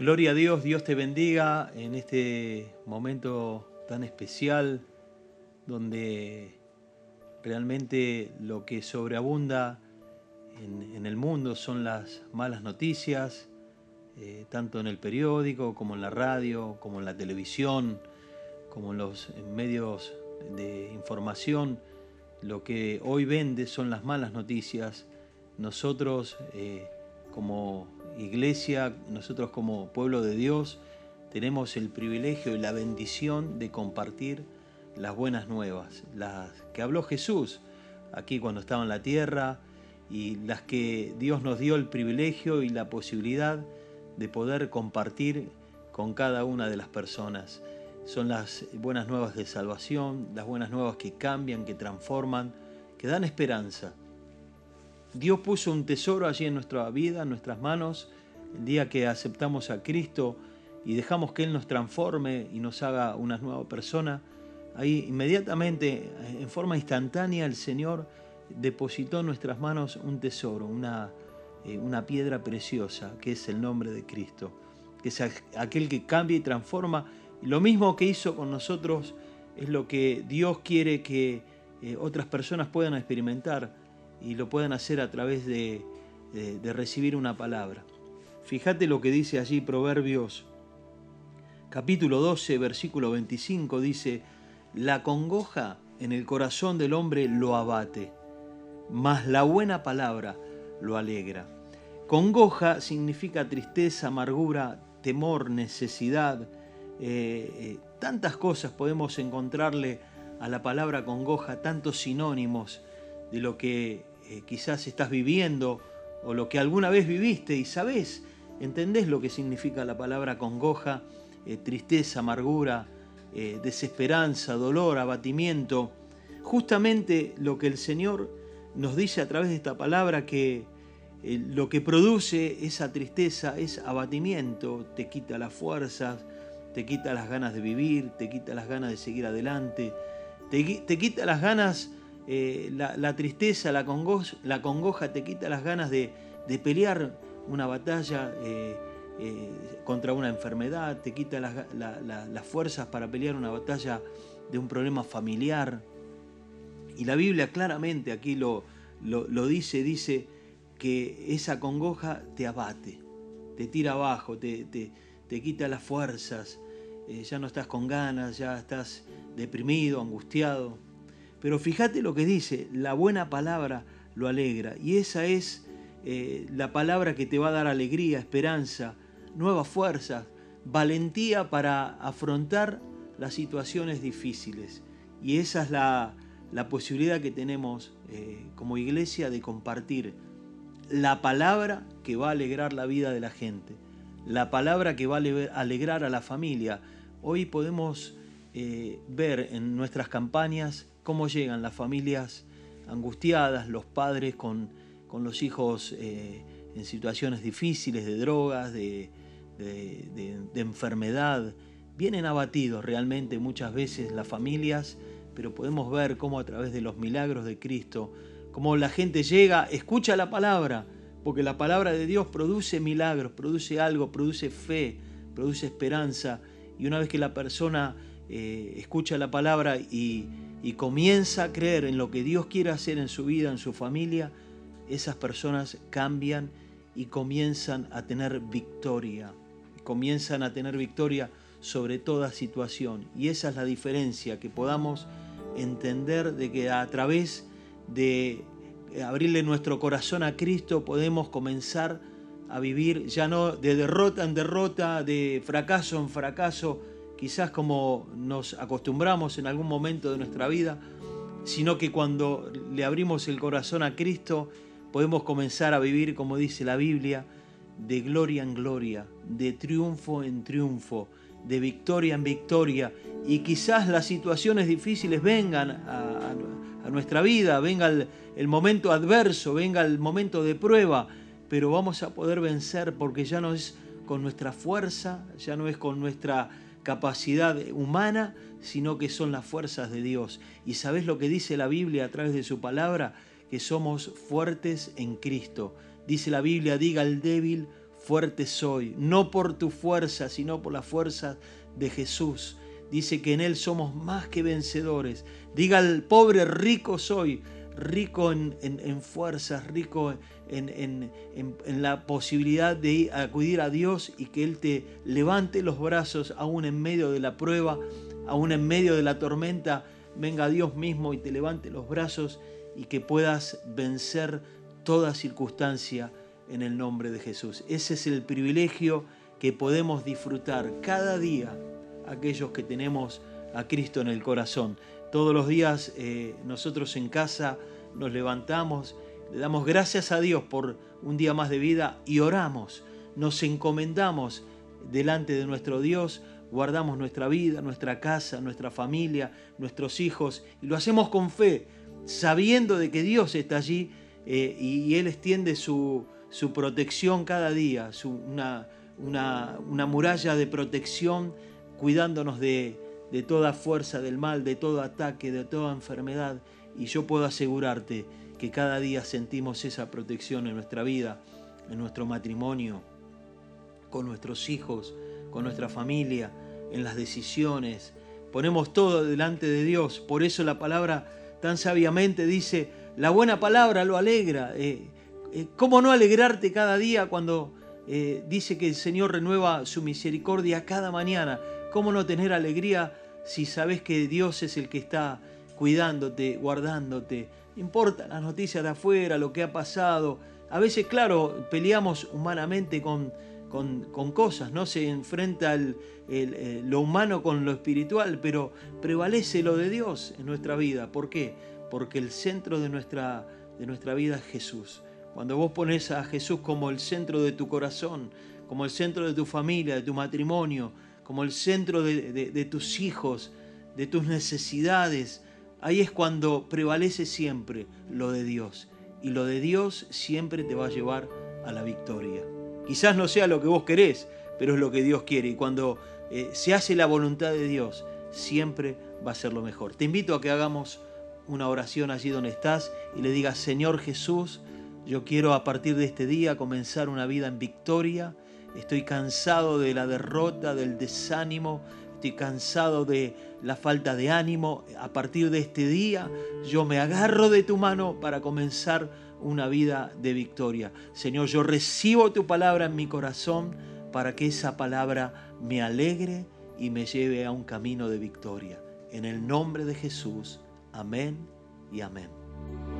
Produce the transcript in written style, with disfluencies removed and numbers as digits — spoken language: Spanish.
Gloria a Dios, Dios te bendiga en este momento tan especial donde realmente lo que sobreabunda en el mundo son las malas noticias, tanto en el periódico como en la radio, como en la televisión, como en los medios de información. Lo que hoy vende son las malas noticias. Nosotros como iglesia, nosotros como pueblo de Dios, tenemos el privilegio y la bendición de compartir las buenas nuevas, las que habló Jesús aquí cuando estaba en la tierra y las que Dios nos dio el privilegio y la posibilidad de poder compartir con cada una de las personas. Son las buenas nuevas de salvación, las buenas nuevas que cambian, que transforman, que dan esperanza. Dios puso un tesoro allí en nuestra vida, en nuestras manos, el día que aceptamos a Cristo y dejamos que Él nos transforme y nos haga una nueva persona. Ahí inmediatamente, en forma instantánea, el Señor depositó en nuestras manos un tesoro, una piedra preciosa, que es el nombre de Cristo, que es aquel que cambia y transforma. Lo mismo que hizo con nosotros es lo que Dios quiere que otras personas puedan experimentar, y lo pueden hacer a través de recibir una palabra. Fíjate lo que dice allí Proverbios capítulo 12, versículo 25, dice: la congoja en el corazón del hombre lo abate, mas la buena palabra lo alegra. Congoja significa tristeza, amargura, temor, necesidad. Tantas cosas podemos encontrarle a la palabra congoja, tantos sinónimos de lo que quizás estás viviendo o lo que alguna vez viviste y sabés, entendés lo que significa la palabra congoja, tristeza, amargura, desesperanza, dolor, abatimiento. Justamente lo que el Señor nos dice a través de esta palabra, que lo que produce esa tristeza es abatimiento, te quita las fuerzas, te quita las ganas de vivir, te quita las ganas de seguir adelante, te quita las ganas... La tristeza, la congoja te quita las ganas de pelear una batalla contra una enfermedad, te quita las fuerzas para pelear una batalla de un problema familiar. Y la Biblia claramente aquí lo dice, dice que esa congoja te abate, te tira abajo, te quita las fuerzas, ya no estás con ganas, ya estás deprimido, angustiado. Pero fíjate lo que dice: la buena palabra lo alegra. Y esa es la palabra que te va a dar alegría, esperanza, nuevas fuerzas, valentía para afrontar las situaciones difíciles. Y esa es la posibilidad que tenemos como iglesia de compartir la palabra que va a alegrar la vida de la gente, la palabra que va a alegrar a la familia. Hoy podemos ver en nuestras campañas cómo llegan las familias angustiadas, los padres con los hijos en situaciones difíciles de drogas, de enfermedad. Vienen abatidos realmente muchas veces las familias, pero podemos ver cómo a través de los milagros de Cristo, cómo la gente llega, escucha la palabra, porque la palabra de Dios produce milagros, produce algo, produce fe, produce esperanza. Y una vez que la persona escucha la palabra y comienza a creer en lo que Dios quiere hacer en su vida, en su familia, esas personas cambian y comienzan a tener victoria. Comienzan a tener victoria sobre toda situación. Y esa es la diferencia, que podamos entender de que a través de abrirle nuestro corazón a Cristo podemos comenzar a vivir ya no de derrota en derrota, de fracaso en fracaso, quizás como nos acostumbramos en algún momento de nuestra vida, sino que cuando le abrimos el corazón a Cristo podemos comenzar a vivir, como dice la Biblia, de gloria en gloria, de triunfo en triunfo, de victoria en victoria. Y quizás las situaciones difíciles vengan a nuestra vida, venga el momento adverso, venga el momento de prueba, pero vamos a poder vencer, porque ya no es con nuestra fuerza, ya no es con nuestra capacidad humana, sino que son las fuerzas de Dios. Y sabes lo que dice la Biblia a través de su palabra, que somos fuertes en Cristo. Dice la Biblia: diga el débil, fuerte soy, no por tu fuerza, sino por la fuerza de Jesús. Dice que en Él somos más que vencedores. Diga al pobre, rico soy, rico en fuerzas, rico en la posibilidad de acudir a Dios y que Él te levante los brazos aún en medio de la prueba, aún en medio de la tormenta. Venga Dios mismo y te levante los brazos y que puedas vencer toda circunstancia en el nombre de Jesús. Ese es el privilegio que podemos disfrutar cada día aquellos que tenemos a Cristo en el corazón. Todos los días nosotros en casa nos levantamos, le damos gracias a Dios por un día más de vida y oramos, nos encomendamos delante de nuestro Dios, guardamos nuestra vida, nuestra casa, nuestra familia, nuestros hijos y lo hacemos con fe, sabiendo de que Dios está allí y Él extiende su protección cada día, una muralla de protección cuidándonos de toda fuerza del mal, de todo ataque, de toda enfermedad. Y yo puedo asegurarte que cada día sentimos esa protección en nuestra vida, en nuestro matrimonio, con nuestros hijos, con nuestra familia, en las decisiones. Ponemos todo delante de Dios. Por eso la palabra tan sabiamente dice, la buena palabra lo alegra. ¿Cómo no alegrarte cada día cuando dice que el Señor renueva su misericordia cada mañana? ¿Cómo no tener alegría si sabes que Dios es el que está cuidándote, guardándote? No importa las noticias de afuera, lo que ha pasado. A veces, claro, peleamos humanamente con cosas, ¿no? Se enfrenta lo humano con lo espiritual, pero prevalece lo de Dios en nuestra vida. ¿Por qué? Porque el centro de nuestra vida es Jesús. Cuando vos pones a Jesús como el centro de tu corazón, como el centro de tu familia, de tu matrimonio, como el centro de tus hijos, de tus necesidades. Ahí es cuando prevalece siempre lo de Dios. Y lo de Dios siempre te va a llevar a la victoria. Quizás no sea lo que vos querés, pero es lo que Dios quiere. Y cuando se hace la voluntad de Dios, siempre va a ser lo mejor. Te invito a que hagamos una oración allí donde estás y le digas, Señor Jesús, yo quiero a partir de este día comenzar una vida en victoria. Estoy cansado de la derrota, del desánimo, estoy cansado de la falta de ánimo. A partir de este día yo me agarro de tu mano para comenzar una vida de victoria. Señor, yo recibo tu palabra en mi corazón para que esa palabra me alegre y me lleve a un camino de victoria. En el nombre de Jesús. Amén y amén.